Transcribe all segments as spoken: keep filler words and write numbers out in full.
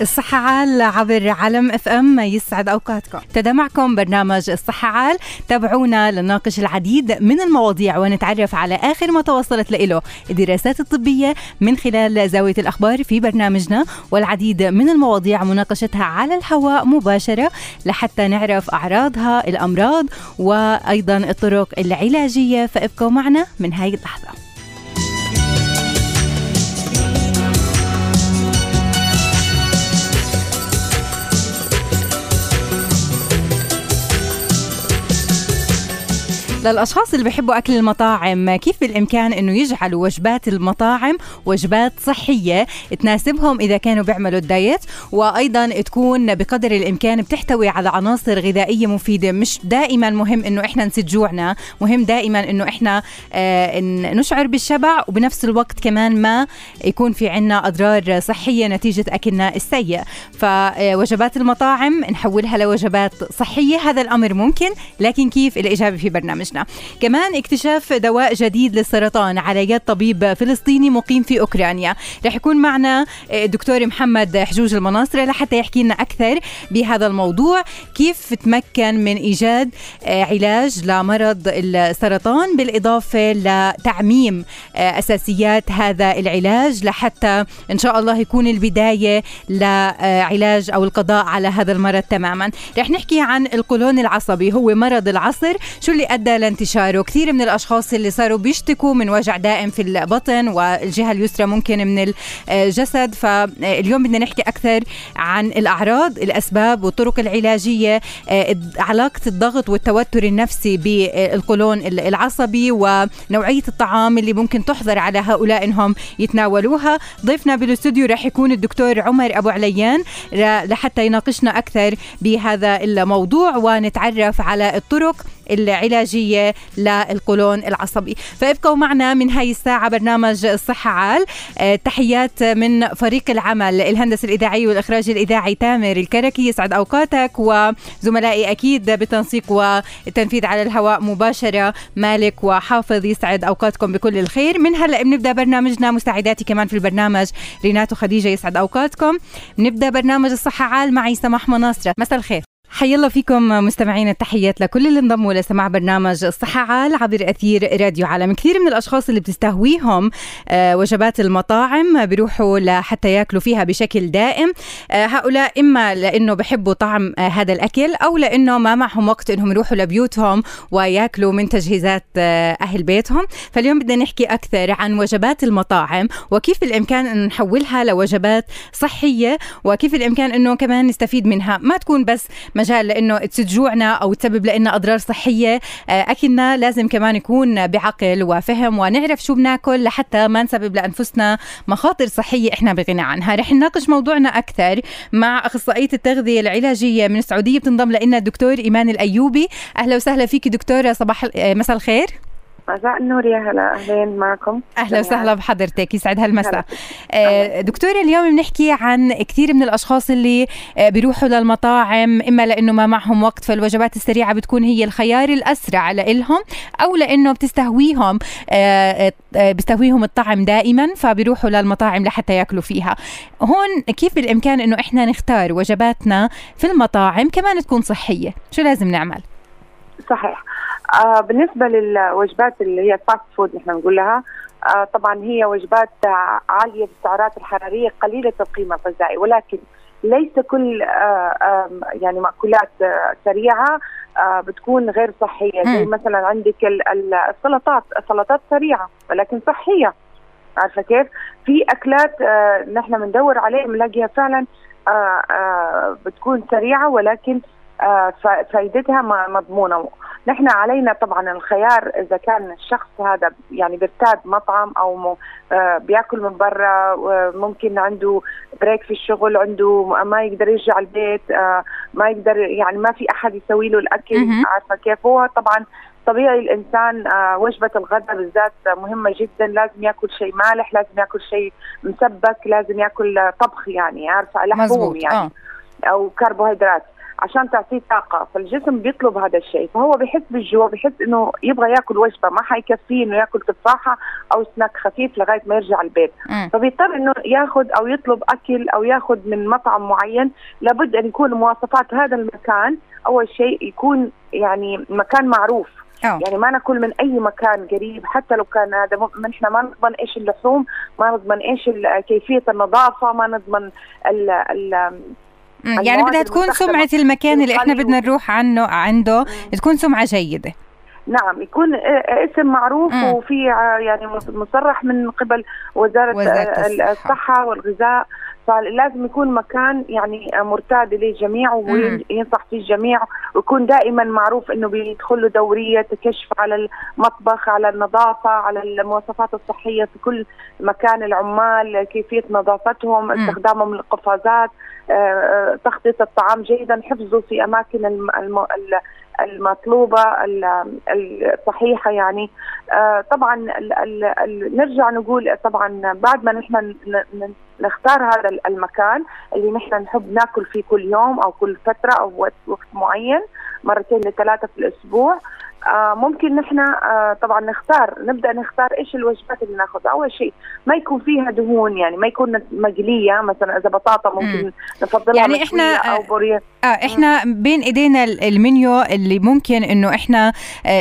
الصحة عال عبر علم اف ام، يسعد اوقاتكم. ابتدى معكم برنامج الصحة عال، تابعونا لنناقش العديد من المواضيع ونتعرف على اخر ما توصلت له الدراسات الطبية من خلال زاوية الاخبار في برنامجنا، والعديد من المواضيع مناقشتها على الهواء مباشرة لحتى نعرف اعراضها، الامراض، وايضا الطرق العلاجية. فابقوا معنا من هاي اللحظة. للأشخاص اللي بيحبوا أكل المطاعم، كيف بالإمكان أنه يجعلوا وجبات المطاعم وجبات صحية تناسبهم إذا كانوا بيعملوا الدايت، وأيضا تكون بقدر الإمكان بتحتوي على عناصر غذائية مفيدة. مش دائما مهم أنه إحنا نسد جوعنا، مهم دائما أنه إحنا آه نشعر بالشبع، وبنفس الوقت كمان ما يكون في عنا أضرار صحية نتيجة أكلنا السيء. فوجبات المطاعم نحولها لوجبات صحية، هذا الأمر ممكن، لكن كيف؟ الإجابة في برنامج. كمان اكتشاف دواء جديد للسرطان على يد طبيب فلسطيني مقيم في أوكرانيا. رح يكون معنا الدكتور محمد حجوج المناصرة لحتى يحكي لنا أكثر بهذا الموضوع، كيف تمكن من إيجاد علاج لمرض السرطان، بالإضافة لتعميم أساسيات هذا العلاج لحتى إن شاء الله يكون البداية لعلاج أو القضاء على هذا المرض تماما. رح نحكي عن القولون العصبي، هو مرض العصر، شو اللي أدى لانتشاره. كثير من الأشخاص اللي صاروا بيشتكوا من وجع دائم في البطن والجهة اليسرى ممكن من الجسد، فاليوم بدنا نحكي أكثر عن الأعراض، الأسباب والطرق العلاجية، علاقة الضغط والتوتر النفسي بالقولون العصبي، ونوعية الطعام اللي ممكن تحضر على هؤلاء إنهم يتناولوها. ضيفنا بالاستوديو راح يكون الدكتور عمر أبو عليان لحتى يناقشنا أكثر بهذا الموضوع ونتعرف على الطرق العلاجية للقولون العصبي. فابقوا معنا من هاي الساعة برنامج الصحة عال. تحيات من فريق العمل، الهندسة الإذاعية والإخراج الإذاعي تامر الكركي، يسعد أوقاتك، وزملائي أكيد بالتنسيق والتنفيذ على الهواء مباشرة مالك وحافظ، يسعد أوقاتكم بكل الخير. من هلأ بنبدأ برنامجنا، مستعداتي كمان في البرنامج رينات وخديجة، يسعد أوقاتكم. بنبدأ برنامج الصحة عال، معي سماح مناصرة. مساء الخير، حيا الله فيكم مستمعين. التحيات لكل اللي انضموا لسماع برنامج الصحة عال عبر أثير راديو عالم. كثير من الأشخاص اللي بتستهويهم وجبات المطاعم بيروحوا لحتى ياكلوا فيها بشكل دائم. هؤلاء إما لأنه بحبوا طعم هذا الأكل، أو لأنه ما معهم وقت إنهم يروحوا لبيوتهم وياكلوا من تجهيزات أهل بيتهم. فاليوم بدنا نحكي أكثر عن وجبات المطاعم، وكيف بالإمكان إنه نحولها لوجبات صحية، وكيف الإمكان إنه كمان نستفيد منها، ما تكون بس مجال لأنه تجوعنا أو تسبب لنا أضرار صحية. أكلنا لازم كمان يكون بعقل وفهم، ونعرف شو بناكل لحتى ما نسبب لأنفسنا مخاطر صحية إحنا بغنى عنها. رح نناقش موضوعنا أكثر مع أخصائية التغذية العلاجية من السعودية، بتنضم لنا الدكتور إيمان الأيوبي. أهلا وسهلا فيك دكتورة. صباح مساء الخير. مساء النور، يا هلا، أهلين معكم. أهلا وسهلا بحضرتك، يسعد هالمساء. دكتورة، اليوم بنحكي عن كثير من الأشخاص اللي بيروحوا للمطاعم، إما لأنه ما معهم وقت فالوجبات السريعة بتكون هي الخيار الأسرع لإلهم، أو لأنه بتستهويهم بيستهويهم الطعم دائما فبيروحوا للمطاعم لحتى يأكلوا فيها. هون كيف بالإمكان إنه إحنا نختار وجباتنا في المطاعم كمان تكون صحية؟ شو لازم نعمل؟ صحيح. آه بالنسبة للوجبات اللي هي الفاست فود نحن نقول لها، آه طبعا هي وجبات عالية بالسعرات الحرارية قليلة القيمة الغذائية، ولكن ليس كل آه آه يعني مأكولات آه سريعة آه بتكون غير صحية. زي مثلا عندك السلطات، السلطات سريعة ولكن صحية، عارفة كيف؟ في أكلات آه نحن بندور عليها بنلاقيها فعلا آه آه بتكون سريعة ولكن فائدتها مضمونه. نحن علينا طبعا الخيار اذا كان الشخص هذا يعني بيرتاد مطعم او بياكل من برا، ممكن عنده بريك في الشغل، عنده ما يقدر يرجع البيت، ما يقدر يعني ما في احد يسوي له الاكل، عارفه كيف هو. طبعا طبيعي الانسان وجبه الغداء بالذات مهمه جدا، لازم ياكل شيء مالح، لازم ياكل شيء مسبك، لازم ياكل طبخ يعني عارفه لحوم يعني آه. او كربوهيدرات عشان تعطيه طاقه، فالجسم بيطلب هذا الشيء، فهو بحس بالجوع، بحس انه يبغى ياكل وجبه، ما حيكفيه انه ياكل تفاحه او سناك خفيف لغايه ما يرجع البيت، فبيضطر انه ياخذ او يطلب اكل او ياخذ من مطعم معين. لابد ان يكون مواصفات هذا المكان، اول شيء يكون يعني مكان معروف أوه. يعني ما ناكل من اي مكان قريب، حتى لو كان هذا م... نحن ما نضمن ايش اللحوم، ما نضمن ايش ال... كيفيه النظافه، ما نضمن ال... ال... يعني بدها تكون سمعة المكان اللي احنا بدنا نروح عنه عنده تكون سمعة جيدة. نعم، يكون اسم معروف مم. وفي يعني مصرح من قبل وزارة, وزارة الصحة. الصحة والغذاء، فلازم يكون مكان يعني مرتاد للجميع وينصح فيه الجميع، ويكون دائما معروف انه بيدخلوا دورية كشف على المطبخ، على النظافة، على المواصفات الصحية في كل مكان، العمال كيفية نظافتهم، مم. استخدامهم للقفازات، تخطيط الطعام جيدا، حفظه في اماكن الم... المطلوبة الصحيحة يعني. طبعا نرجع نقول طبعا بعد ما نحن نختار هذا المكان اللي نحن نحب ناكل فيه كل يوم أو كل فترة أو وقت معين مرتين لثلاثة في الأسبوع، ممكن نحن طبعا نختار، نبدأ نختار إيش الوجبات اللي ناخذها. أول شيء ما يكون فيها دهون، يعني ما يكون مقلية مثلا، إذا بطاطا ممكن نفضلها يعني إحنا أو بوريه. آه إحنا بين إيدينا المنيو اللي ممكن إنه إحنا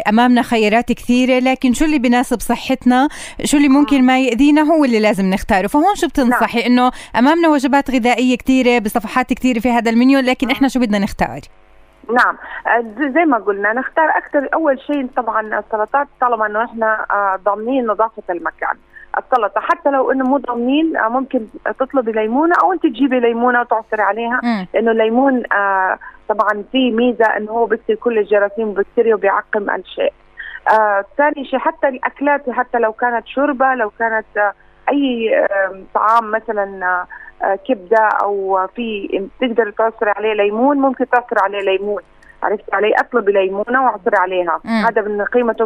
أمامنا خيارات كثيرة، لكن شو اللي بناسب صحتنا، شو اللي ممكن ما يأذينا، هو اللي لازم نختاره. فهون شو بتنصحي؟ نعم. إنه أمامنا وجبات غذائية كثيرة بصفحات كثيرة في هذا المنيو، لكن إحنا شو بدنا نختار؟ نعم، زي ما قلنا نختار أكثر. أول شيء طبعا السلطات، طالما إنه إحنا ضامنين نظافة المكان. السلطة حتى لو إنه مو ضامنين، ممكن تطلبي ليمونة أو أنت تجيبي ليمونة وتعصري عليها، لأنه الليمون طبعا فيه ميزة إنه هو بيقتل كل الجراثيم والبكتيريا وبيعقم الشيء. ثاني شيء حتى الأكلات، حتى لو كانت شوربة، لو كانت أي طعام مثلا كبدة أو في تقدر تعصري عليه ليمون، ممكن تعصري عليه ليمون، عرفت علي؟ أطلبي ليمونة وعصري عليها، هذا من قيمته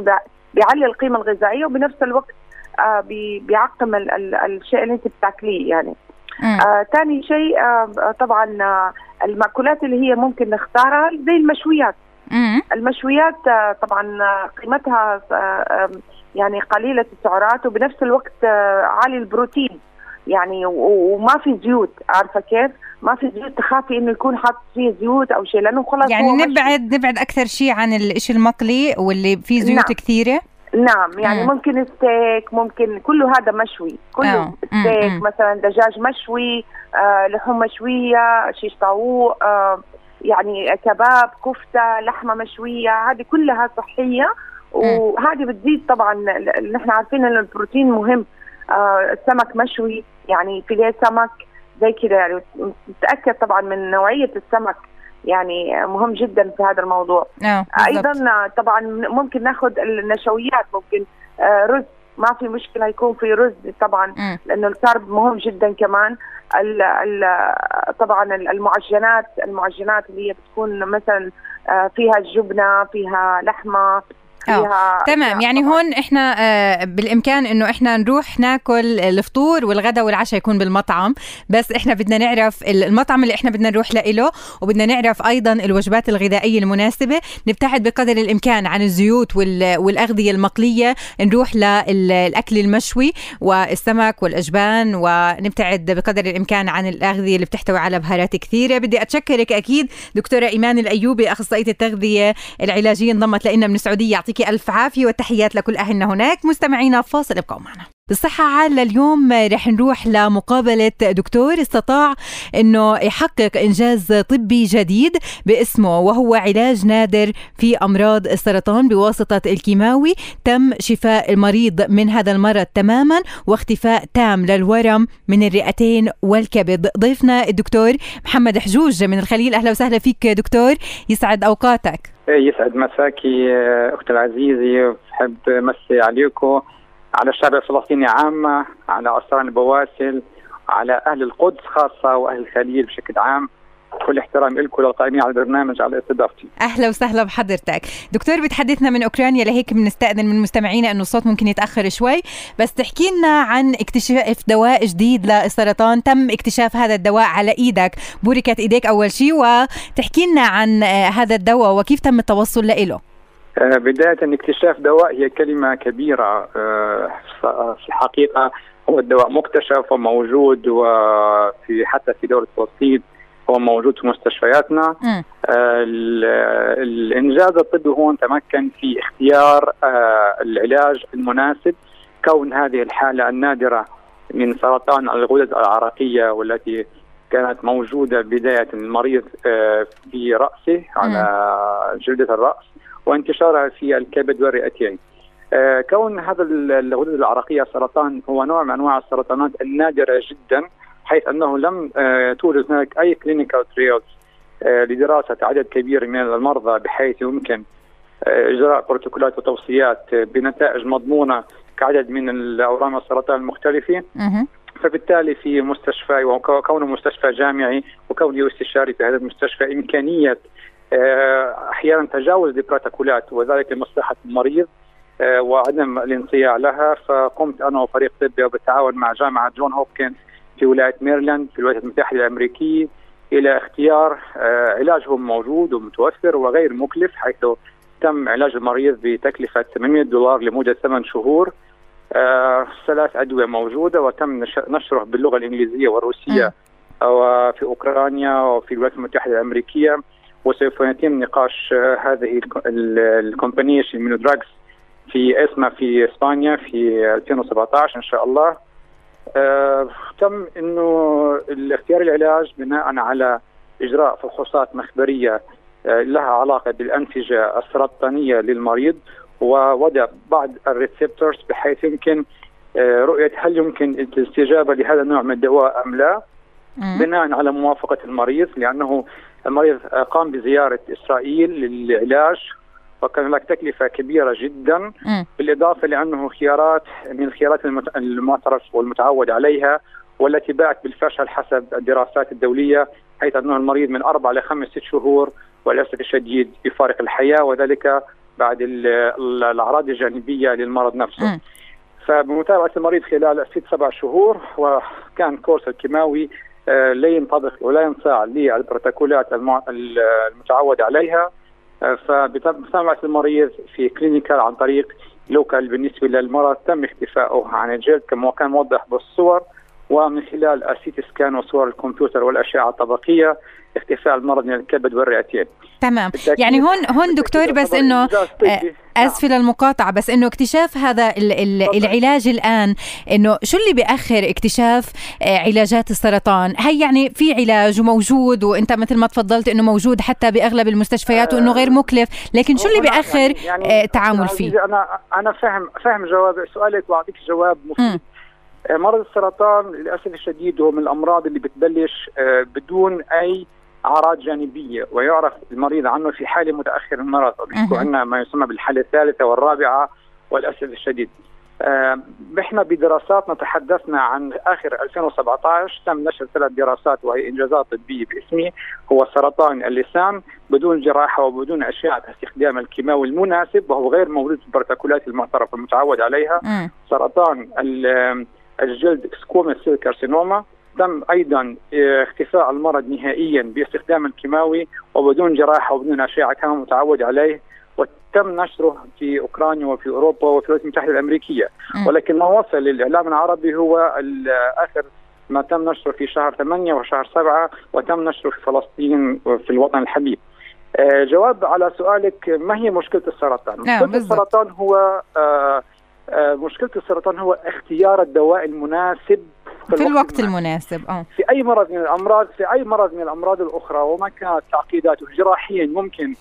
بيعلي القيمة الغذائية وبنفس الوقت آه بيعقم ال ال الشيء اللي انت بتاكليه يعني. آه تاني شيء آه طبعا آه المأكولات اللي هي ممكن نختارها زي المشويات. مم. المشويات آه طبعا قيمتها آه يعني قليلة السعرات وبنفس الوقت آه عالي البروتين يعني، وما في زيوت، عارفه كيف؟ ما في زيوت، تخافي انه يكون حاط فيه زيوت او شيء، لانه خلاص يعني نبعد مشي. نبعد اكثر شيء عن الشيء المقلي واللي فيه زيوت نعم. كثيره. نعم يعني مم. ممكن ستيك، ممكن كله هذا مشوي، كله ستيك مثلا، دجاج مشوي، آه لحوم مشوية، شيش طاووق، آه يعني كباب، كفتة، لحمة مشوية، هذه كلها صحية وهذه بتزيد طبعا. نحن عارفين ان البروتين مهم، آه السمك مشوي يعني فيليه سمك زي كده يعني، نتأكد طبعا من نوعية السمك يعني، مهم جدا في هذا الموضوع. أيضا طبعا ممكن ناخذ النشويات، ممكن رز، ما في مشكلة يكون في رز طبعا، لأنه الكارب مهم جدا. كمان ال ال طبعا المعجنات، المعجنات اللي هي بتكون مثلا فيها الجبنة، فيها لحمة، أوه. تمام يعني طبعاً. هون احنا آه بالامكان انه احنا نروح ناكل الفطور والغداء والعشاء يكون بالمطعم، بس احنا بدنا نعرف المطعم اللي احنا بدنا نروح له، وبدنا نعرف ايضا الوجبات الغذائيه المناسبه، نبتعد بقدر الامكان عن الزيوت والاغذيه المقليه، نروح للاكل المشوي والسمك والاجبان، ونبتعد بقدر الامكان عن الاغذيه اللي بتحتوي على بهارات كثيره. بدي اتشكرك اكيد دكتوره ايمان الايوبي، اخصائيه التغذيه العلاجيه، انضمت لنا من السعوديه، ألف عافية والتحيات لكل أهلنا هناك. مستمعينا فاصل، ابقوا معنا. صحة عالة. اليوم رح نروح لمقابلة دكتور استطاع أنه يحقق إنجاز طبي جديد باسمه، وهو علاج نادر في أمراض السرطان بواسطة الكيماوي. تم شفاء المريض من هذا المرض تماما واختفاء تام للورم من الرئتين والكبد. ضيفنا الدكتور محمد حجوج من الخليل. أهلا وسهلا فيك دكتور، يسعد أوقاتك. يسعد مساكي أختي العزيزة. بحب مسي عليكم، على الشعب الفلسطيني عامة، على أسران البواسل، على أهل القدس خاصة وأهل الخليل بشكل عام. كل احترام لكم للقائمين على البرنامج على استضافتي. أهلا وسهلا بحضرتك دكتور. بتحدثنا من أوكرانيا، لهيك بنستأذن من مستمعينا أنه الصوت ممكن يتأخر شوي، بس تحكي لنا عن اكتشاف دواء جديد للسرطان. تم اكتشاف هذا الدواء على إيدك، بوركت إيديك أول شيء، وتحكي لنا عن هذا الدواء وكيف تم التوصل له. بداية، اكتشاف دواء هي كلمة كبيرة. في الحقيقة هو الدواء مكتشف وموجود، وفي حتى في دولة فلسطين هو موجود في مستشفياتنا. الإنجاز الطبي هون تمكن في اختيار العلاج المناسب، كون هذه الحالة النادرة من سرطان الغدد العرقية والتي كانت موجودة بداية المريض في رأسه على جلدة الرأس وانتشارها في الكبد والرئتين. آه كون هذا الغدد العرقية سرطان هو نوع من أنواع السرطانات النادرة جدا، حيث أنه لم آه توجد هناك أي كلينيكال تريالز آه لدراسة عدد كبير من المرضى، بحيث يمكن آه إجراء بروتوكولات وتوصيات آه بنتائج مضمونة كعدد من الأورام السرطان المختلفة. فبالتالي في مستشفى، وكونه مستشفى جامعي وكونه استشاري في هذا المستشفى، إمكانية أحيانا تجاوز البروتوكولات وذلك لمصلحة المريض وعدم الانصياع لها. فقمت أنا وفريق طبي وبالتعاون مع جامعة جون هوبكنز في ولاية ميرلاند في الولايات المتحدة الأمريكية إلى اختيار علاجهم موجود ومتوفر وغير مكلف، حيث تم علاج المريض بتكلفة ثمانمئة دولار لمدة ثمانية شهور. ثلاث أدوية موجودة وتم نشره باللغة الإنجليزية والروسية وفي أوكرانيا وفي الولايات المتحدة الأمريكية. وسوف يتم نقاش هذه الكومبانيشن من دراجز في اسما في اسبانيا في ألفين وسبعة عشر ان شاء الله. آه تم انه اختيار العلاج بناء على اجراء فحوصات مخبريه آه لها علاقه بالانسجه السرطانيه للمريض، ووضع بعض الريسبتورز بحيث يمكن آه رؤيه هل يمكن الاستجابه لهذا النوع من الدواء ام لا، بناء على موافقه المريض. لانه المريض قام بزيارة إسرائيل للعلاج وكان هناك تكلفة كبيرة جدا، م. بالإضافة لأنه خيارات من الخيارات المعترف والمتعود عليها والتي باءت بالفشل حسب الدراسات الدولية، حيث أنه المريض من أربع إلى خمس ست شهور وللأسف الشديد يفارق الحياة، وذلك بعد الأعراض الجانبية للمرض نفسه. م. فبمتابعة المريض خلال ست سبع شهور، وكان كورس الكيماوي لا ينطبق ولا ينصاع للبروتوكولات المتعود عليها. فبمتابعة المريض في كلينيكال عن طريق لوكال بالنسبة للمرض تم اختفائه عن الجلد كما كان موضح بالصور، ومن خلال السيتي سكان وصور الكمبيوتر والأشعة الطبقية اختفاء المرض من الكبد والرئتين. تمام. يعني هون هون دكتور، بس انه اسفل المقاطعه، بس انه اكتشاف هذا ال ال العلاج الان، انه شو اللي بيأخر اكتشاف علاجات السرطان؟ هي يعني في علاج وموجود، وانت مثل ما تفضلت انه موجود حتى باغلب المستشفيات وانه غير مكلف، لكن شو اللي بيأخر يعني تعامل فيه؟ انا انا فاهم فاهم جواب سؤالك واعطيك جواب مفيد. مرض السرطان للأسف الشديد هو من الأمراض اللي بتبلش بدون أي أعراض جانبية، ويعرف المريض عنه في حالة متأخر المرض، وبيحكوا عنا ما يسمى بالحالة الثالثة والرابعة والأسف الشديد. إحنا بدراساتنا تحدثنا عن آخر ألفين وسبعة عشر تم نشر ثلاث دراسات وهي إنجازات طبية باسمي، هو سرطان اللسان بدون جراحة وبدون أشعة استخدام الكيماوي المناسب وهو غير موجود في البروتوكولات المعترف والمتعود عليها. سرطان ال الجلد سكومس سيل كارسينوما تم أيضا اختفاء المرض نهائيا باستخدام الكيماوي وبدون جراحة وبدون أشعة كما متعود عليه، وتم نشره في أوكرانيا وفي أوروبا وفي الولايات المتحدة الأمريكية. ولكن ما وصل للإعلام العربي هو آخر ما تم نشره في شهر ثمانية وشهر سبعة، وتم نشره في فلسطين وفي الوطن الحبيب. آه جواب على سؤالك، ما هي مشكلة السرطان؟ مشكلة السرطان هو آه مشكلة السرطان هو اختيار الدواء المناسب في, في الوقت المناسب, المناسب. أوه. في أي مرض من الأمراض في أي مرض من الأمراض الأخرى وما كانت تعقيداته جراحيا ممكن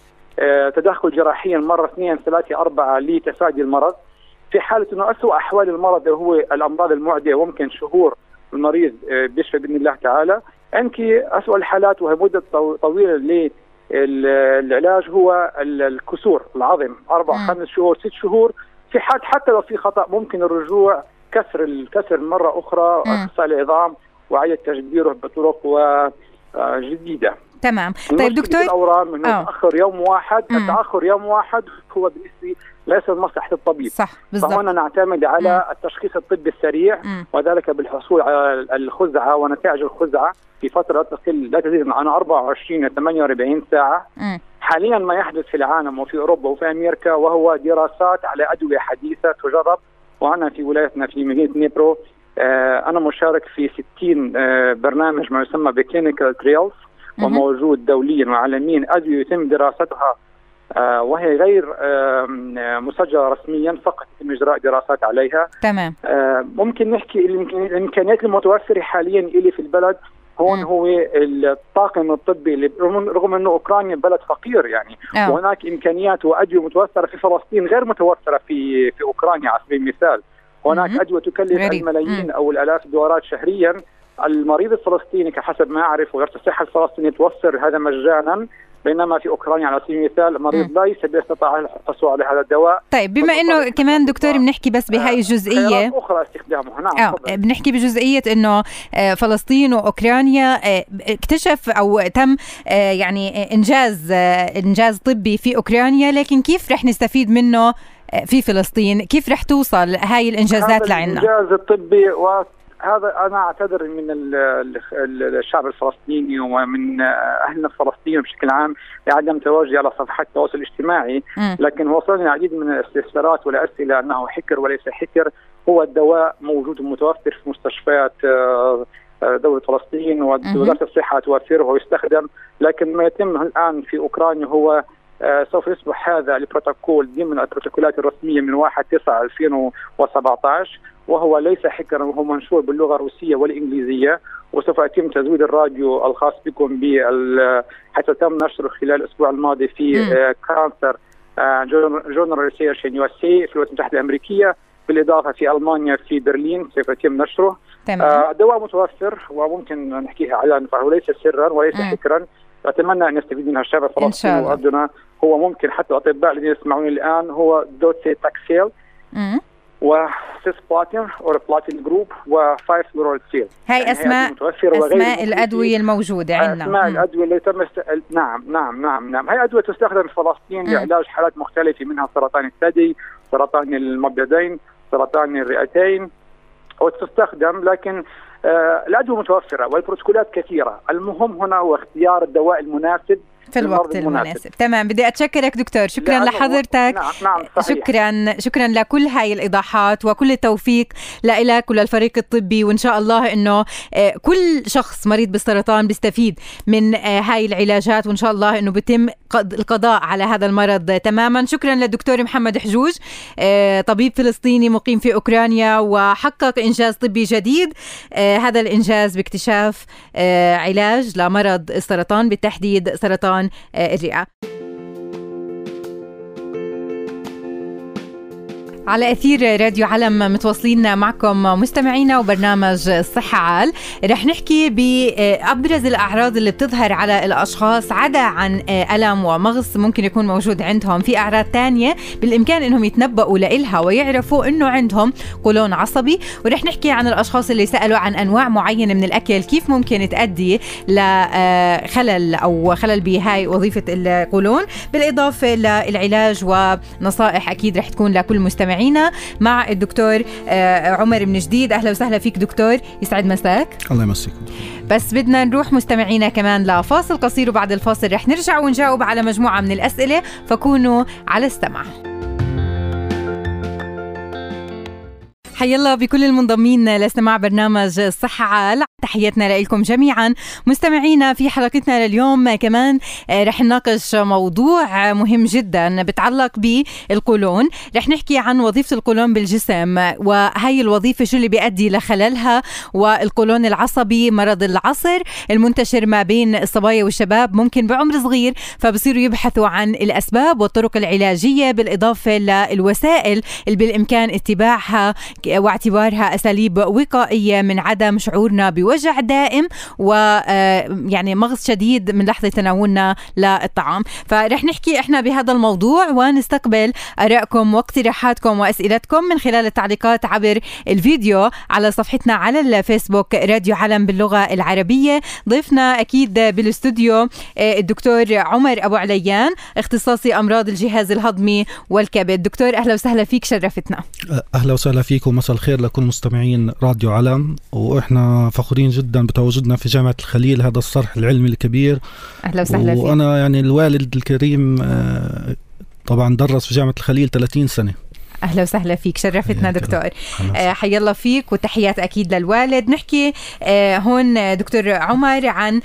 تدخل جراحيا مرة اثنين ثلاثة أربعة لتفادي المرض. في حالة أنه أسوأ أحوال المرض هو الأمراض المعدية وممكن شهور المريض بيشفى بإذن الله تعالى. أنك أسوأ الحالات وهي مدة طويلة للعلاج هو الكسور العظم أربع خمس شهور ست شهور. في حال حتى لو في خطأ ممكن الرجوع كسر الكسر مرة أخرى وإخصاء العظام وعيد تجبيره بطرق وجديدة. تمام. طيب دكتور الأورام تأخر يوم واحد مم. تأخر يوم واحد هو بالنسبة ليس لمصلحة الطبيب. صح بالضبط. فهنا نعتمد على مم. التشخيص الطبي السريع مم. وذلك بالحصول على الخزعة ونتائج الخزعة في فترة تقل لا تزيد عن أربعة وعشرين إلى ثمانية وأربعين ساعة. مم. حاليا ما يحدث في العالم وفي أوروبا وفي أمريكا وهو دراسات على أدوية حديثة تجرب. وأنا في ولايتنا في مدينة نيبرو آه أنا مشارك في ستين آه برنامج ما يسمى بكلينيكال تريالز وموجود دوليا وعالميا أدوية يتم دراستها آه وهي غير آه مسجلة رسميا فقط يتم إجراء دراسات عليها. تمام. آه ممكن نحكي الإمكانيات المتوفرة حاليا اللي في البلد هون مم. هو الطاقم الطبي اللي رغم أنه أوكرانيا بلد فقير يعني أوه. وهناك إمكانيات وأدوية متوفرة في فلسطين غير متوفرة في في أوكرانيا على سبيل المثال. هناك مم. أدوية تكلف الملايين مم. أو الآلاف الدولارات شهريا. المريض الفلسطيني كحسب ما أعرف وزارة الصحة الفلسطينية توفر هذا مجانا بينما في أوكرانيا على سبيل المثال المريض م. ليس بيستطيع الحصول على هذا الدواء. طيب بما إنه كمان دكتور بنحكي بس بهاي الجزئية أخرى استخدامه. نعم بنحكي بجزئية إنه فلسطين وأوكرانيا اكتشف أو تم يعني إنجاز إنجاز طبي في أوكرانيا لكن كيف رح نستفيد منه في فلسطين؟ كيف رح توصل هاي الإنجازات لعنا؟ الإنجاز الطبي و هذا أنا أعتذر من الشعب الفلسطيني ومن أهلنا الفلسطينيين بشكل عام لعدم تواجدي على صفحات التواصل الاجتماعي م. لكن وصلني العديد من الاستفسارات والأسئلة أنه حكر وليس حكر. هو الدواء موجود ومتوفر في مستشفيات دولة فلسطين ووزارة الصحة توفره ويستخدم. لكن ما يتم الآن في أوكرانيا هو سوف يصبح هذا البروتوكول ضمن البروتوكولات الرسمية من واحد تسعة ألفين وسبعة عشر وهو ليس حكرا وهو منشور باللغة الروسية والإنجليزية. وسوف يتم تزويد الراديو الخاص بكم حتى تم نشره خلال الأسبوع الماضي في كانسر جورنال ريسيرش يو اس اي في الولايات المتحدة الأمريكية بالإضافة في ألمانيا في برلين سوف يتم نشره. الدواء متوفر وممكن نحكيها على فهو ليس سرا وليس حكرا. أتمنى أن يستفيد منها الشباب الفلسطيني وأرضنا. هو ممكن حتى الأطباء الذين يسمعون الآن هو دوتسي تاكسيل وسيس بلاتين أو بلاتين جروب وفايف لورالسيل. هاي أسماء أسماء الأدوية الموجودة عندنا. أسماء الأدوية اللي تم است... نعم نعم نعم نعم هاي أدوية تستخدم في فلسطين لعلاج حالات مختلفة منها سرطان الثدي سرطان المبيضين سرطان الرئتين وتستخدم. لكن آه، الأدوية متوفرة والبروتوكولات كثيرة. المهم هنا هو اختيار الدواء المناسب في الوقت المناسب. المناسب. تمام. بدي أتشكرك دكتور. شكرا لحضرتك. نعم. نعم. صحيح. شكرا شكرا لكل هاي الإيضاحات وكل التوفيق لإلك وللفريق الطبي وإن شاء الله إنه كل شخص مريض بالسرطان بيستفيد من هاي العلاجات وإن شاء الله إنه بتم القضاء على هذا المرض تماما. شكرا للدكتور محمد حجوج طبيب فلسطيني مقيم في أوكرانيا وحقق إنجاز طبي جديد هذا الإنجاز باكتشاف علاج لمرض السرطان بالتحديد سرطان الرئة. على أثير راديو علم متواصلين معكم مستمعينا وبرنامج الصحة عال. رح نحكي بأبرز الأعراض اللي بتظهر على الأشخاص عدا عن ألم ومغص ممكن يكون موجود عندهم. في أعراض تانية بالإمكان إنهم يتنبؤوا لإلها ويعرفوا إنه عندهم قولون عصبي. ورح نحكي عن الأشخاص اللي سألوا عن أنواع معينة من الأكل كيف ممكن تؤدي لخلل أو خلل بهاي وظيفة القولون. بالإضافة للعلاج ونصائح أكيد رح تكون لكل مستمع معنا مع الدكتور عمر من جديد. أهلا وسهلا فيك دكتور. يسعد مساك. الله يمسيك. بس بدنا نروح مستمعينا كمان لفاصل قصير وبعد الفاصل رح نرجع ونجاوب على مجموعة من الأسئلة فكونوا على السمع. حيا الله بكل المنضمين لسماع برنامج الصحة عال. تحياتنا لكم جميعا مستمعينا. في حلقتنا لليوم كمان رح نناقش موضوع مهم جدا بتعلق بالقولون. رح نحكي عن وظيفة القولون بالجسم، وهي الوظيفة شو اللي بيؤدي لخللها، والقولون العصبي، مرض العصر المنتشر ما بين الصبايا والشباب ممكن بعمر صغير، فبصيروا يبحثوا عن الأسباب والطرق العلاجية بالإضافة للوسائل اللي بالإمكان اتباعها واعتبارها أساليب وقائية من عدم شعورنا بوجع دائم ويعني مغص شديد من لحظة تناولنا للطعام. فرح نحكي احنا بهذا الموضوع ونستقبل آرائكم واقتراحاتكم وأسئلتكم من خلال التعليقات عبر الفيديو على صفحتنا على الفيسبوك راديو علم باللغة العربية. ضيفنا أكيد بالاستوديو الدكتور عمر أبو عليان، اختصاصي أمراض الجهاز الهضمي والكبد. دكتور أهلا وسهلا فيك، شرفتنا. أهلا وسهلا فيك ومساء الخير لكل مستمعين راديو علم، وإحنا فخورين جدا بتواجدنا في جامعة الخليل، هذا الصرح العلمي الكبير. أهلا وسهلا فيك. وأنا يعني الوالد الكريم طبعا درس في جامعة الخليل ثلاثين سنة. أهلا وسهلا فيك، شرفتنا دكتور. آه حيا الله فيك وتحيات أكيد للوالد. نحكي آه هون دكتور عمر عن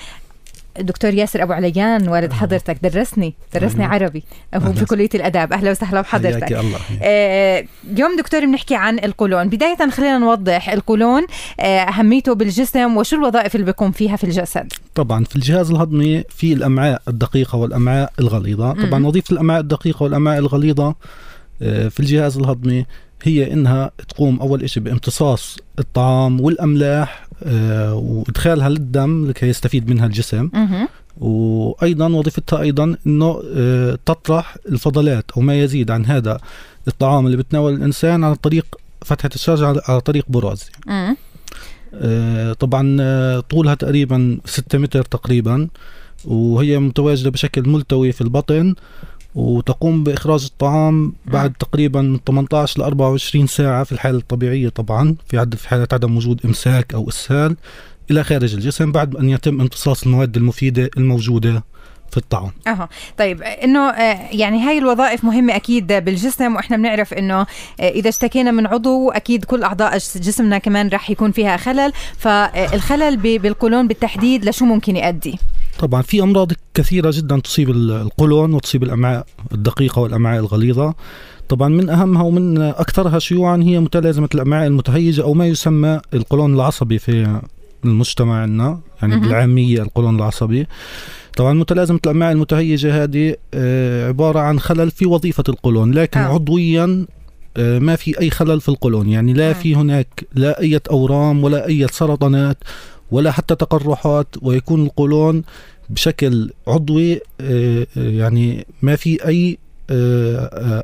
الدكتور ياسر أبو عليان، والد حضرتك درسني درسني أهلا. عربي هو في كلية الأداب. أهلا وسهلا بحضرتك. الله. آه اليوم دكتور بنحكي عن القولون. بداية خلينا نوضح القولون، آه أهميته بالجسم وشو الوظائف اللي بيقوم فيها في الجسد. طبعا في الجهاز الهضمي في الأمعاء الدقيقة والأمعاء الغليظة. طبعا وظيفة الأمعاء الدقيقة والأمعاء الغليظة في الجهاز الهضمي هي إنها تقوم أول إشي بامتصاص الطعام والأملاح وإدخالها للدم لكي يستفيد منها الجسم. وأيضا وظيفتها أيضا إنه تطرح الفضلات أو ما يزيد عن هذا الطعام اللي بتناول الإنسان عن طريق فتحة الشرج على طريق براز. طبعا طولها تقريبا ستة متر تقريبا، وهي متواجدة بشكل ملتوي في البطن، وتقوم بإخراج الطعام بعد تقريبا من ثمانية عشر لأربعة وعشرين ساعة في الحالة الطبيعية، طبعا في في حالة عدم وجود إمساك أو إسهال، إلى خارج الجسم بعد أن يتم امتصاص المواد المفيدة الموجودة في الطعام. أه. طيب إنه يعني هاي الوظائف مهمة أكيد بالجسم، وإحنا بنعرف إنه إذا اشتكينا من عضو أكيد كل أعضاء جسمنا كمان رح يكون فيها خلل، فالخلل بالقولون بالتحديد لشو ممكن يؤدي؟ طبعا في أمراض كثيرة جدا تصيب القولون وتصيب الأمعاء الدقيقة والأمعاء الغليظة. طبعا من أهمها ومن أكثرها شيوعا هي متلازمة الأمعاء المتهيجة أو ما يسمى القولون العصبي في المجتمع عندنا، يعني بالعامية القولون العصبي. طبعا متلازمة الأمعاء المتهيجة هذه عبارة عن خلل في وظيفة القولون، لكن آه. عضويا ما في أي خلل في القولون، يعني لا آه. في هناك لا أي أورام ولا أي سرطانات ولا حتى تقرحات، ويكون القولون بشكل عضوي يعني ما في أي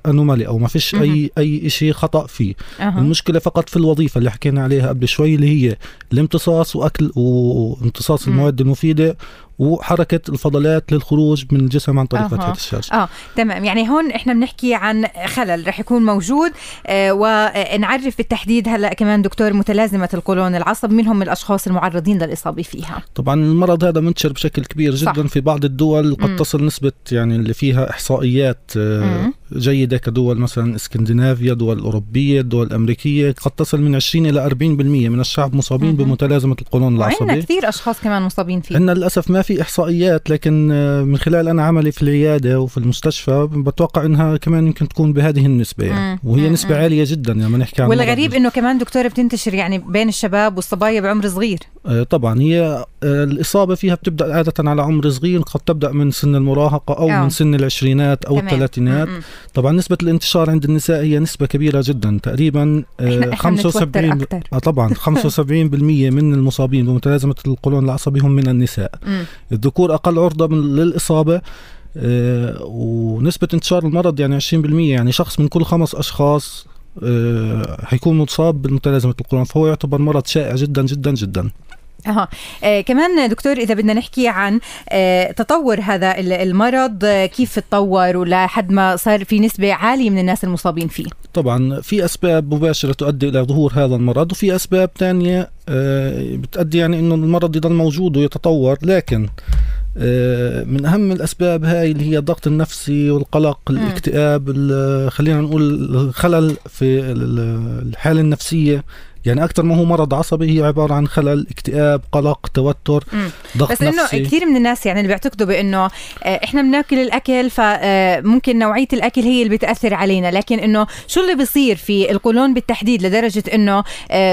أنومالي أو ما فيش أي أي شيء خطأ فيه. أه. المشكلة فقط في الوظيفة اللي حكينا عليها قبل شوي، اللي هي الامتصاص وأكل وامتصاص المواد المفيدة وحركة الفضلات للخروج من الجسم عن طريق فتحة الشرج. اه تمام. يعني هون احنا بنحكي عن خلل رح يكون موجود، آه ونعرف بالتحديد هلا كمان دكتور متلازمة القولون العصب، من هم الاشخاص المعرضين للإصابة فيها؟ طبعا المرض هذا منتشر بشكل كبير جدا. صح. في بعض الدول قد تصل نسبة يعني اللي فيها احصائيات آه جيدة كدول مثلا اسكندنافيا، دول أوروبية، دول أمريكية، قد تصل من عشرين إلى أربعين بالمئة من الشعب مصابين م -م. بمتلازمة القولون العصبي. عندنا كثير اشخاص كمان مصابين فيه. عندنا للاسف ما في إحصائيات، لكن من خلال أنا عملي في العيادة وفي المستشفى بتوقع إنها كمان يمكن تكون بهذه النسبة يعني. وهي نسبة عالية جدا لما يعني نحكي عن. والغريب إنه كمان دكتورة بتنتشر يعني بين الشباب والصبايا بعمر صغير. طبعا هي الإصابة فيها بتبدأ عادة على عمر صغير، قد تبدأ من سن المراهقة أو, أو. من سن العشرينات أو الثلاثينات. طبعا نسبة الانتشار عند النساء هي نسبة كبيرة جدا، تقريبا خمسة وسبعين طبعا خمسة وسبعين بالمئة من المصابين بمتلازمة القولون العصبي هم من النساء. الذكور أقل عرضة من للإصابة، آه ونسبة انتشار المرض يعني عشرين بالمئة، يعني شخص من كل خمس أشخاص آه حيكون متصاب بمتلازمة القولون، فهو يعتبر مرض شائع جدا جدا جدا. أه. آه كمان دكتور إذا بدنا نحكي عن آه تطور هذا المرض، آه كيف تطور ولحد ما صار في نسبة عالية من الناس المصابين فيه؟ طبعا في أسباب مباشرة تؤدي إلى ظهور هذا المرض، وفي أسباب تانية آه بتؤدي يعني إنه المرض يضل موجود ويتطور، لكن آه من أهم الأسباب هاي اللي هي الضغط النفسي والقلق، الاكتئاب، خلينا نقول الخلل في الحالة النفسية يعني أكثر ما هو مرض عصبي هي عبارة عن خلل، اكتئاب، قلق، توتر، ضغط نفسي. بس إنه كثير من الناس يعني اللي بيعتقدوا بإنه إحنا بناكل الأكل فممكن نوعية الأكل هي اللي بتأثر علينا، لكن إنه شو اللي بيصير في القولون بالتحديد لدرجة إنه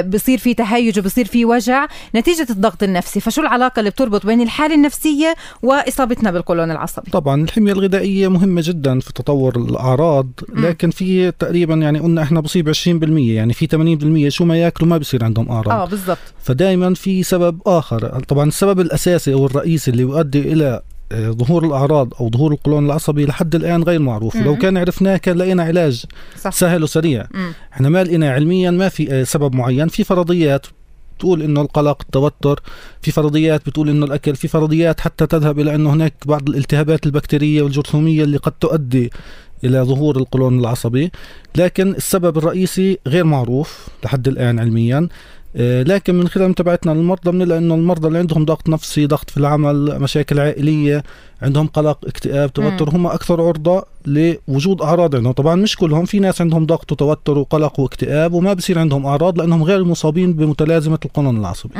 بيصير في تهيج وبيصير في وجع نتيجة الضغط النفسي، فشو العلاقة اللي بتربط بين الحالة النفسية وإصابتنا بالقولون العصبي؟ طبعا الحمية الغذائية مهمة جدا في تطور الأعراض، لكن في تقريبا يعني قلنا إحنا بصيب عشرين بالمية، يعني في ثمانين بالمية شو ما ياكلوا ما بيصير عندهم أعراض. اه بالضبط. فدائما في سبب آخر، طبعا السبب الأساسي أو الرئيسي اللي يؤدي إلى ظهور الأعراض أو ظهور القولون العصبي لحد الآن غير معروف، م- لو كان عرفناه كان لقينا علاج صح. سهل وسريع. م- إحنا ما لقينا علميا ما في سبب معين، في فرضيات بتقول إنه القلق، التوتر، في فرضيات بتقول إنه الأكل، في فرضيات حتى تذهب إلى إنه هناك بعض الالتهابات البكتيرية والجرثومية اللي قد تؤدي إلى ظهور القولون العصبي، لكن السبب الرئيسي غير معروف لحد الآن علمياً. لكن من خلال متابعتنا للمرضى بنلاقي إنه المرضى اللي عندهم ضغط نفسي، ضغط في العمل، مشاكل عائلية، عندهم قلق، اكتئاب، توتر، هم أكثر عرضة لوجود أعراض عندهم. طبعاً مش كلهم، في ناس عندهم ضغط وتوتر وقلق واكتئاب وما بصير عندهم أعراض لأنهم غير مصابين بمتلازمة القولون العصبي.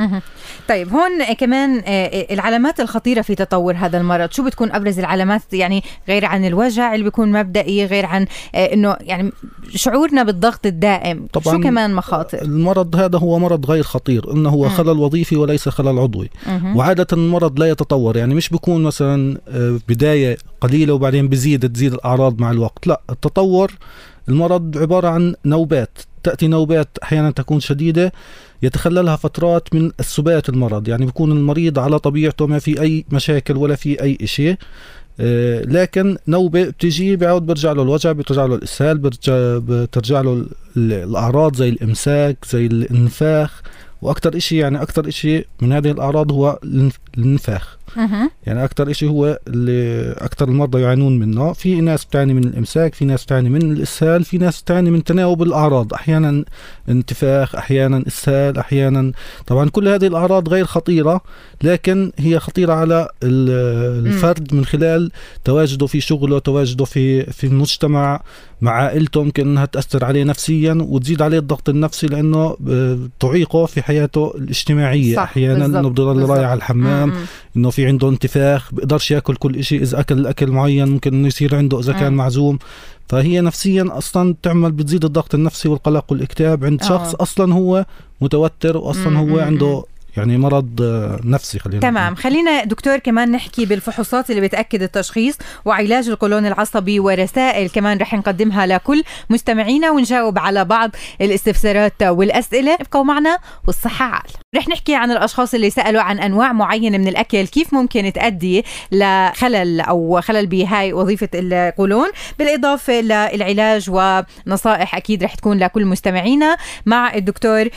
طيب هون كمان العلامات الخطيرة في تطور هذا المرض، شو بتكون أبرز العلامات؟ يعني غير عن الوجع اللي بيكون مبدئي، غير عن إنه يعني شعورنا بالضغط الدائم، شو كمان مخاطر؟ المرض هذا هو مرض غير خطير، إنه هو خلل وظيفي وليس خلل عضوي. وعادة المرض لا يتطور، يعني مش بيكون مثلا بداية قليلة وبعدين بزيد تزيد الأعراض مع الوقت، لا، التطور المرض عبارة عن نوبات، تأتي نوبات أحيانا تكون شديدة يتخللها فترات من السبات المرض، يعني بيكون المريض على طبيعته ما في أي مشاكل ولا في أي شيء، لكن نوبة بتجي بيعود برجع له الوجع، بترجع له الإسهال، بترجع له الأعراض زي الإمساك، زي الإنفاخ، وأكتر إشي يعني أكتر إشي من هذه الأعراض هو الإنفاخ. يعني أكتر إشي هو اللي أكتر المرضى يعانون منه، في ناس بتعاني من الإمساك، في ناس بتعاني من الإسهال، في ناس بتعاني من تناوب الأعراض، أحيانا انتفاخ، أحيانا إسهال، أحيانا طبعا كل هذه الأعراض غير خطيرة، لكن هي خطيرة على الفرد من خلال تواجده في شغله، تواجده في في المجتمع مع عائلته، ممكن أنها تأثر عليه نفسيا وتزيد عليه الضغط النفسي لأنه تعيقه في حياته الاجتماعية، أحيانا أنه بضل رايح على الحمام، أنه في عنده انتفاخ، بقدرش يأكل كل إشي، إذا أكل أكل معين ممكن إنه يصير عنده إذا كان معزوم، فهي نفسيا أصلا تعمل بتزيد الضغط النفسي والقلق والاكتئاب عند شخص أصلا هو متوتر وأصلا هو عنده يعني مرض نفسي. خلينا تمام نحن. خلينا دكتور كمان نحكي بالفحوصات اللي بتأكد التشخيص وعلاج القولون العصبي، ورسائل كمان رح نقدمها لكل مستمعينا ونجاوب على بعض الاستفسارات والأسئلة. ابقوا معنا والصحة عال. رح نحكي عن الأشخاص اللي سألوا عن أنواع معينة من الأكل كيف ممكن تؤدي لخلل أو خلل بهاي وظيفة القولون، بالإضافة للعلاج ونصائح أكيد رح تكون لكل مستمعينا مع الدكتور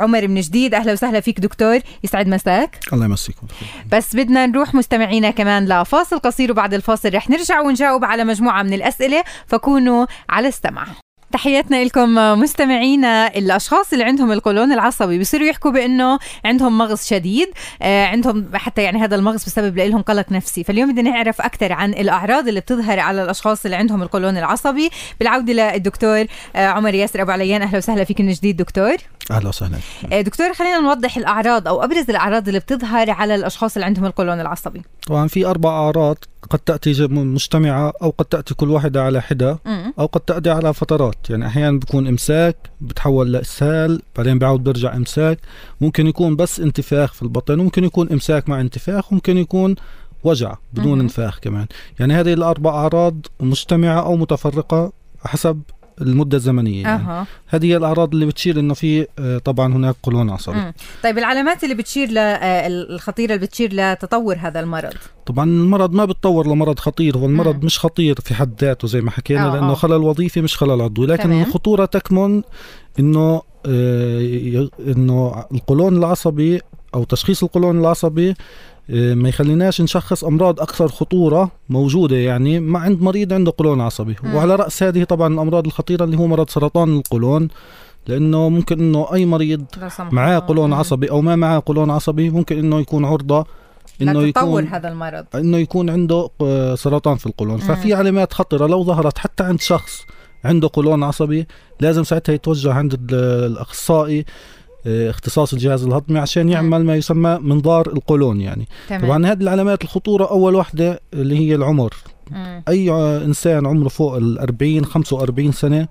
عمر من جديد. أهلا وسهلا فيك دكتور، يسعد مساك. الله يمسيكم. بس بدنا نروح مستمعينا كمان لفاصل قصير، وبعد الفاصل رح نرجع ونجاوب على مجموعة من الأسئلة، فكونوا على السمع. تحياتنا لكم مستمعينا. الأشخاص اللي عندهم القولون العصبي بيصيروا يحكوا بأنه عندهم مغص شديد، عندهم حتى يعني هذا المغص بسبب لهم قلق نفسي، فاليوم بدنا نعرف أكثر عن الأعراض اللي بتظهر على الأشخاص اللي عندهم القولون العصبي. بالعودة للدكتور عمر ياسر أبو عليان، أهلا وسهلا فيك من جديد دكتور. أهلا وسهلا دكتور. خلينا نوضح الأعراض أو أبرز الأعراض اللي بتظهر على الأشخاص اللي عندهم القولون العصبي. طبعا في أربع أعراض قد تأتي مجتمعة أو قد تأتي كل واحدة على حدة أو قد تأتي على فترات، يعني أحيانا بيكون إمساك بتحول لإسهال، بعدين بيعود برجع إمساك، ممكن يكون بس انتفاخ في البطن، وممكن يكون إمساك مع انتفاخ، وممكن يكون وجع بدون انفاخ كمان. يعني هذه الأربع أعراض مجتمعة أو متفرقة حسب المدة الزمنية. يعني أه. هذه الأعراض اللي بتشير إنه في طبعا هناك قولون عصبي. طيب العلامات اللي بتشير للخطيرة اللي بتشير لتطور هذا المرض؟ طبعا المرض ما بتطور لمرض خطير، والمرض مش خطير في حد ذاته زي ما حكينا، أه. لأنه خلل وظيفي مش خلل عضوي، لكن الخطورة تكمن إنه إنه القولون العصبي أو تشخيص القولون العصبي ما يخليناش نشخص أمراض أكثر خطورة موجودة، يعني ما عند مريض عنده قولون عصبي. م. وعلى رأس هذه طبعا الأمراض الخطيرة اللي هو مرض سرطان القولون، لأنه ممكن أنه أي مريض معاه قولون عصبي أو ما معاه قولون عصبي ممكن أنه يكون عرضة إنه يكون هذا المرض، إنه يكون عنده سرطان في القولون. م. ففي علامات خطرة لو ظهرت حتى عند شخص عنده قولون عصبي لازم ساعتها يتوجه عند الأخصائي اختصاص الجهاز الهضمي عشان يعمل ما يسمى منظار القولون يعني. تمام. طبعا هذه العلامات الخطورة أول واحدة اللي هي العمر. مم. أي إنسان عمره فوق الأربعين خمسة وأربعين سنة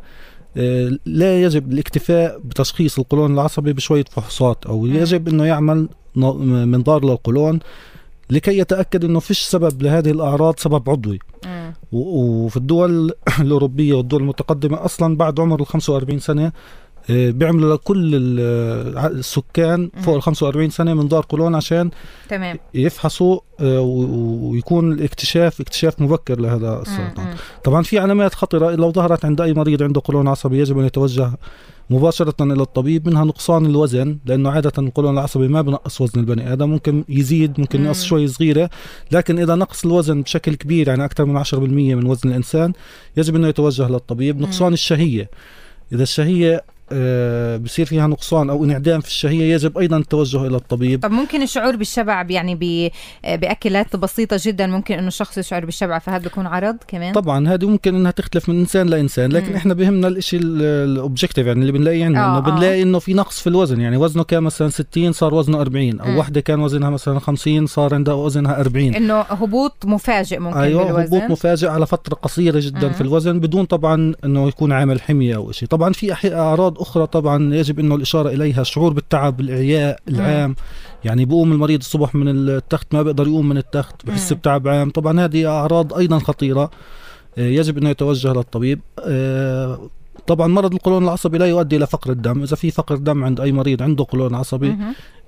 لا يجب الاكتفاء بتشخيص القولون العصبي بشوية فحوصات، أو يجب أنه يعمل منظار للقولون لكي يتأكد أنه فيش سبب لهذه الأعراض سبب عضوي. مم. وفي الدول الأوروبية والدول المتقدمة أصلا بعد عمر الخمسة وأربعين سنة بيعملوا لكل السكان فوق ال خمسة وأربعين سنة منظار قولون عشان تمام. يفحصوا ويكون الاكتشاف اكتشاف مبكر لهذا السرطان. طبعا في علامات خطرة لو ظهرت عند أي مريض عنده قولون عصبي يجب أن يتوجه مباشرة إلى الطبيب، منها نقصان الوزن، لأنه عادة القولون العصبي ما بنقص وزن البني آدم، ممكن يزيد ممكن ينقص شوي صغيرة، لكن إذا نقص الوزن بشكل كبير يعني أكثر من عشرة بالمئة من وزن الإنسان يجب أنه يتوجه للطبيب. نقصان الشهية، إذا الشهية آه بصير فيها نقصان أو انعدام في الشهية يجب أيضا التوجه إلى الطبيب. طب ممكن الشعور بالشبع يعني بأكلات بسيطة جدا ممكن أنه الشخص يشعر بالشبع، فهذا بيكون عرض كمان؟ طبعا هذه ممكن أنها تختلف من إنسان لإنسان، لكن مم. إحنا بهمنا الإشي الأوبجكتيف يعني اللي بنلاقيه عنه آه إنه آه. بنلاقي إنه في نقص في الوزن، يعني وزنه كان مثلا ستين صار وزنه أربعين، أو مم. واحدة كان وزنها مثلا خمسين صار عندها وزنها أربعين، إنه هبوط مفاجئ ممكن أيوة بالوزن. هبوط مفاجئ على فترة قصيرة جدا مم. في الوزن، بدون طبعا إنه يكون عامل حمية أو إشي. طبعا في أعراض أخرى طبعا يجب أنه الإشارة إليها، شعور بالتعب، الإعياء العام، يعني بقوم المريض الصبح من التخت ما بقدر يقوم من التخت، بحس بتعب عام. طبعا هذه أعراض أيضا خطيرة يجب أنه يتوجه للطبيب. طبعا مرض القولون العصبي لا يؤدي إلى فقر الدم، إذا في فقر دم عند أي مريض عنده قولون عصبي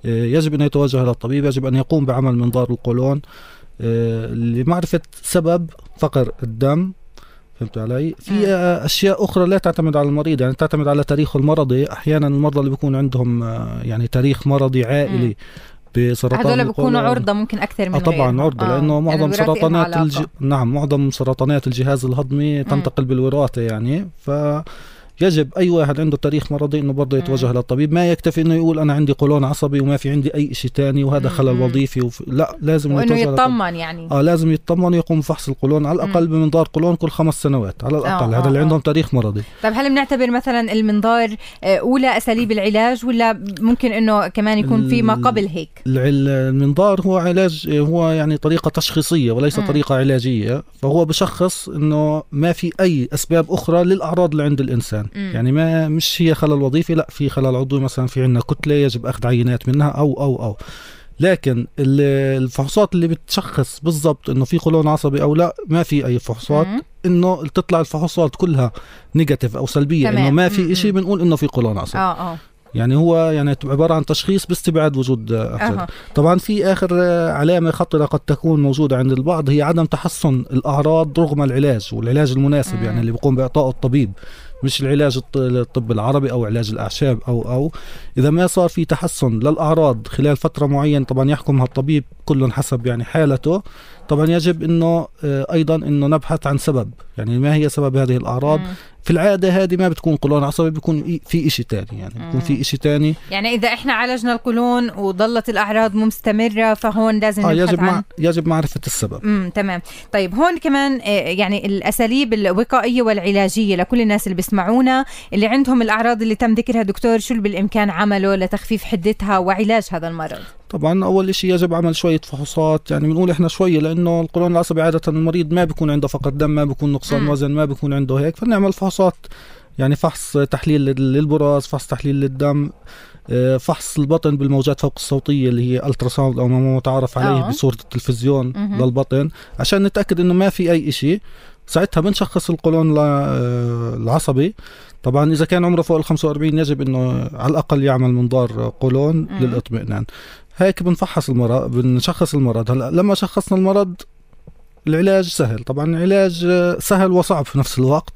يجب أنه يتوجه للطبيب، يجب أن يقوم بعمل منظار القولون لمعرفة سبب فقر الدم. فهمت علي؟ في أشياء أخرى لا تعتمد على المريض، يعني تعتمد على تاريخه المرضي. أحيانا المرضى اللي بيكون عندهم يعني تاريخ مرضي عائلي بسرطان هذول بيكونوا عرضة ممكن أكثر من آه طبعا عرضة آه. لأنه معظم يعني سرطانات الج... نعم معظم سرطانات الجهاز الهضمي تنتقل مم. بالوراثة يعني، فيجب أي واحد عنده تاريخ مرضي إنه برضه يتوجه للطبيب، ما يكتفي إنه يقول أنا عندي قولون عصبي وما في عندي أي شيء تاني وهذا خلل وظيفي وف... لا لازم وإنه يطمن يعني آه لازم يطمن ويقوم بفحص القولون على الأقل مم. بمنظار قولون كل خمس سنوات على الأقل، هذا اللي عندهم تاريخ مرضي. طب هل بنعتبر مثلا المنظار أولى أساليب العلاج ولا ممكن إنه كمان يكون في ما قبل هيك؟ المنظار هو علاج، هو يعني طريقة تشخيصية وليس مم. طريقة علاجية، فهو بشخص إنه ما في أي أسباب أخرى للأعراض اللي عند الإنسان. مم. يعني ما مش هي خلل وظيفي، لا في خلل عضوي مثلا، في عندنا كتلة يجب أخذ عينات منها أو أو أو لكن الفحوصات اللي بتشخص بالضبط إنه في قولون عصبي أو لا ما في أي فحوصات، إنه تطلع الفحوصات كلها نيجاتيف أو سلبية، إنه ما في إشي بنقول إنه في قولون عصبي. آه آه. يعني هو يعني عبارة عن تشخيص باستبعاد وجود أعراض. طبعا في آخر علامة خطرة قد تكون موجودة عند البعض هي عدم تحسن الأعراض رغم العلاج والعلاج المناسب، مم. يعني اللي بيقوم بإعطائه الطبيب، مش العلاج الطب العربي أو علاج الأعشاب أو أو إذا ما صار في تحسن للأعراض خلال فترة معينة طبعا يحكمها الطبيب كل حسب يعني حالته. طبعا يجب أنه أيضا أنه نبحث عن سبب، يعني ما هي سبب هذه الأعراض. مم. في العادة هذه ما بتكون قولون عصبي، بيكون في إشي تاني، يعني بيكون في إشي تاني. يعني إذا إحنا عالجنا القولون وظلت الأعراض مستمرة فهون لازم آه يجب مع... يجب معرفة السبب. مم. تمام. طيب هون كمان يعني الأساليب الوقائية والعلاجية لكل الناس اللي بيسمعونا اللي عندهم الأعراض اللي تم ذكرها دكتور، شو اللي بالإمكان عمله لتخفيف حدتها وعلاج هذا المرض؟ طبعا أول شيء يجب عمل شوية فحوصات، يعني بنقول إحنا شوية لأنه القولون العصبي عادة المريض ما بيكون عنده فقر دم، ما بيكون نقصان م. وزن، ما بيكون عنده هيك، فنعمل فحوصات يعني فحص تحليل للبراز، فحص تحليل للدم، فحص البطن بالموجات فوق الصوتية اللي هي التراساوند أو ما متعرف عليه أوه. بصورة التلفزيون م-م. للبطن عشان نتأكد إنه ما في أي إشي، ساعتها بنشخص القولون العصبي. طبعا إذا كان عمره فوق ال خمسة وأربعين يجب إنه على الأقل يعمل منظار قولون م-م. للإطمئنان. هيك بنفحص المرض، بنشخص المرض. هلا لما شخصنا المرض العلاج سهل، طبعا علاج سهل وصعب في نفس الوقت،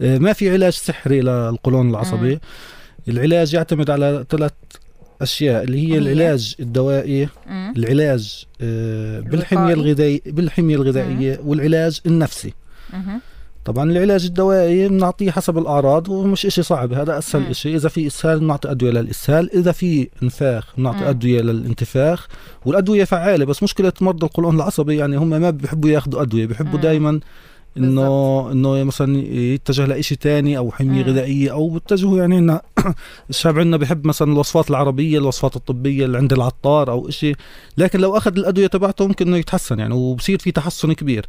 ما في علاج سحري للقولون العصبي. مم. العلاج يعتمد على ثلاث أشياء اللي هي العلاج الدوائي، مم. العلاج بالحمية الغذائية بالحمية الغذائية مم. والعلاج النفسي. مم. طبعا العلاج الدوائي بنعطيه حسب الأعراض ومش إشي صعب، هذا أسهل إشي. إذا في إسهال بنعطي أدوية للإسهال، إذا في إنفاخ بنعطي أدوية للإنتفاخ، والأدوية فعالة. بس مشكلة مرضى القولون العصبي يعني هم ما بيحبوا ياخذوا أدوية، بيحبوا دائما انه انه مثلا يتجه لشيء ثاني او حميه غذائيه او بتجهوا يعني. هنا الشعب عندنا بحب مثلا الوصفات العربيه، الوصفات الطبيه اللي عند العطار او شيء، لكن لو اخذ الادويه تبعته ممكن انه يتحسن يعني، وبصير في تحسن كبير.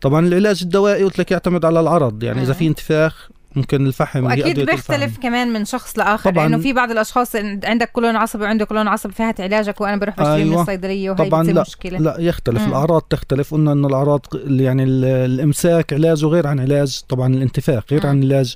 طبعا العلاج الدوائي قلت لك يعتمد على العرض يعني، اذا في انتفاخ ممكن الفحم، واكيد بيختلف كمان من شخص لاخر لانه يعني في بعض الاشخاص عندك كولون عصبي وعنده كولون عصبي، فهات علاجك وانا بروح بشتري أيوة. من الصيدليه وهي طبعا لا مشكله. لا يختلف مم. الاعراض تختلف. قلنا انه الاعراض يعني الامساك علاجه غير عن علاج طبعا الانتفاخ، غير مم. عن علاج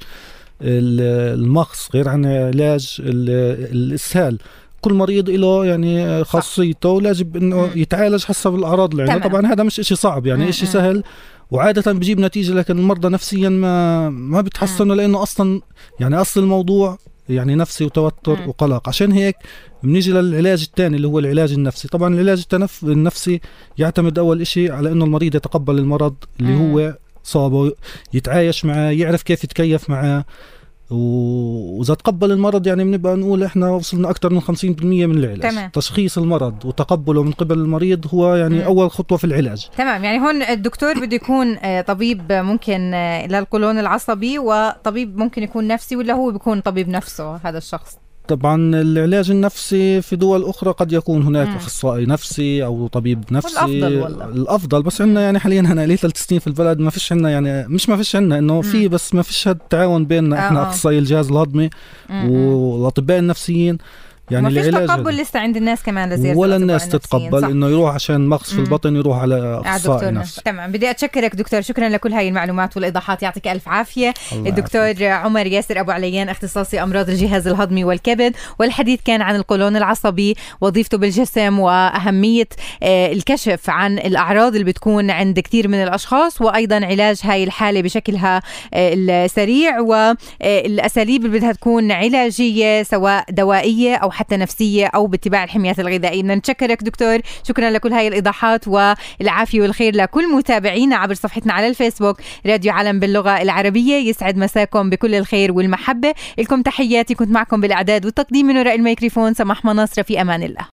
المغص، غير عن علاج الاسهال. كل مريض له يعني خاصيته ولازم انه يتعالج حسب الاعراض اللي عنده. طبعا هذا مش إشي صعب يعني، إشي سهل وعادة بجيب نتيجة، لكن المرضى نفسيا ما ما بتحسنوا لأنه أصلا يعني أصل الموضوع يعني نفسي وتوتر وقلق. عشان هيك بنيجي للعلاج الثاني اللي هو العلاج النفسي. طبعا العلاج التنف... النفسي يعتمد أول إشي على أنه المريض يتقبل المرض اللي هو صابه، يتعايش معه، يعرف كيف يتكيف معه، وإذا تقبل المرض يعني بنبقى نقول إحنا وصلنا أكثر من خمسين بالمية من العلاج. تمام. تشخيص المرض وتقبله من قبل المريض هو يعني مم. أول خطوة في العلاج. تمام، يعني هون الدكتور بده يكون طبيب ممكن للقولون العصبي وطبيب ممكن يكون نفسي، ولا هو بيكون طبيب نفسه هذا الشخص؟ طبعا العلاج النفسي في دول أخرى قد يكون هناك مم. أخصائي نفسي أو طبيب نفسي، الأفضل والله الأفضل. بس عندنا يعني حاليا هنا ليه ثلاث سنين في البلد ما فيش عندنا يعني، مش ما فيش عندنا إنه في، بس ما فيش هالتعاون بيننا إحنا أخصائي الجهاز الهضمي والأطباء النفسيين يعني. ما فيش تقبل لسه عند الناس كمان لزيارة، ولا الناس تتقبل انه يروح عشان مغص في البطن يروح على اخصائي نفسي. تمام، بدي اتشكرك دكتور، شكرا لكل هاي المعلومات والايضاحات، يعطيك الف عافيه. الدكتور عافية. عمر ياسر ابو عليان، اختصاصي امراض الجهاز الهضمي والكبد، والحديث كان عن القولون العصبي، وظيفته بالجسم، واهميه الكشف عن الاعراض اللي بتكون عند كثير من الاشخاص، وايضا علاج هاي الحاله بشكلها السريع، والاساليب اللي بدها تكون علاجيه سواء دوائيه او حتى نفسية أو باتباع الحميات الغذائية. نشكرك دكتور، شكرا لكل هاي الإيضاحات، والعافية والخير لكل متابعينا عبر صفحتنا على الفيسبوك راديو عالم باللغة العربية. يسعد مساكم بكل الخير والمحبة، لكم تحياتي، كنت معكم بالإعداد والتقديم من وراء الميكروفون سماح مناصرة، في أمان الله.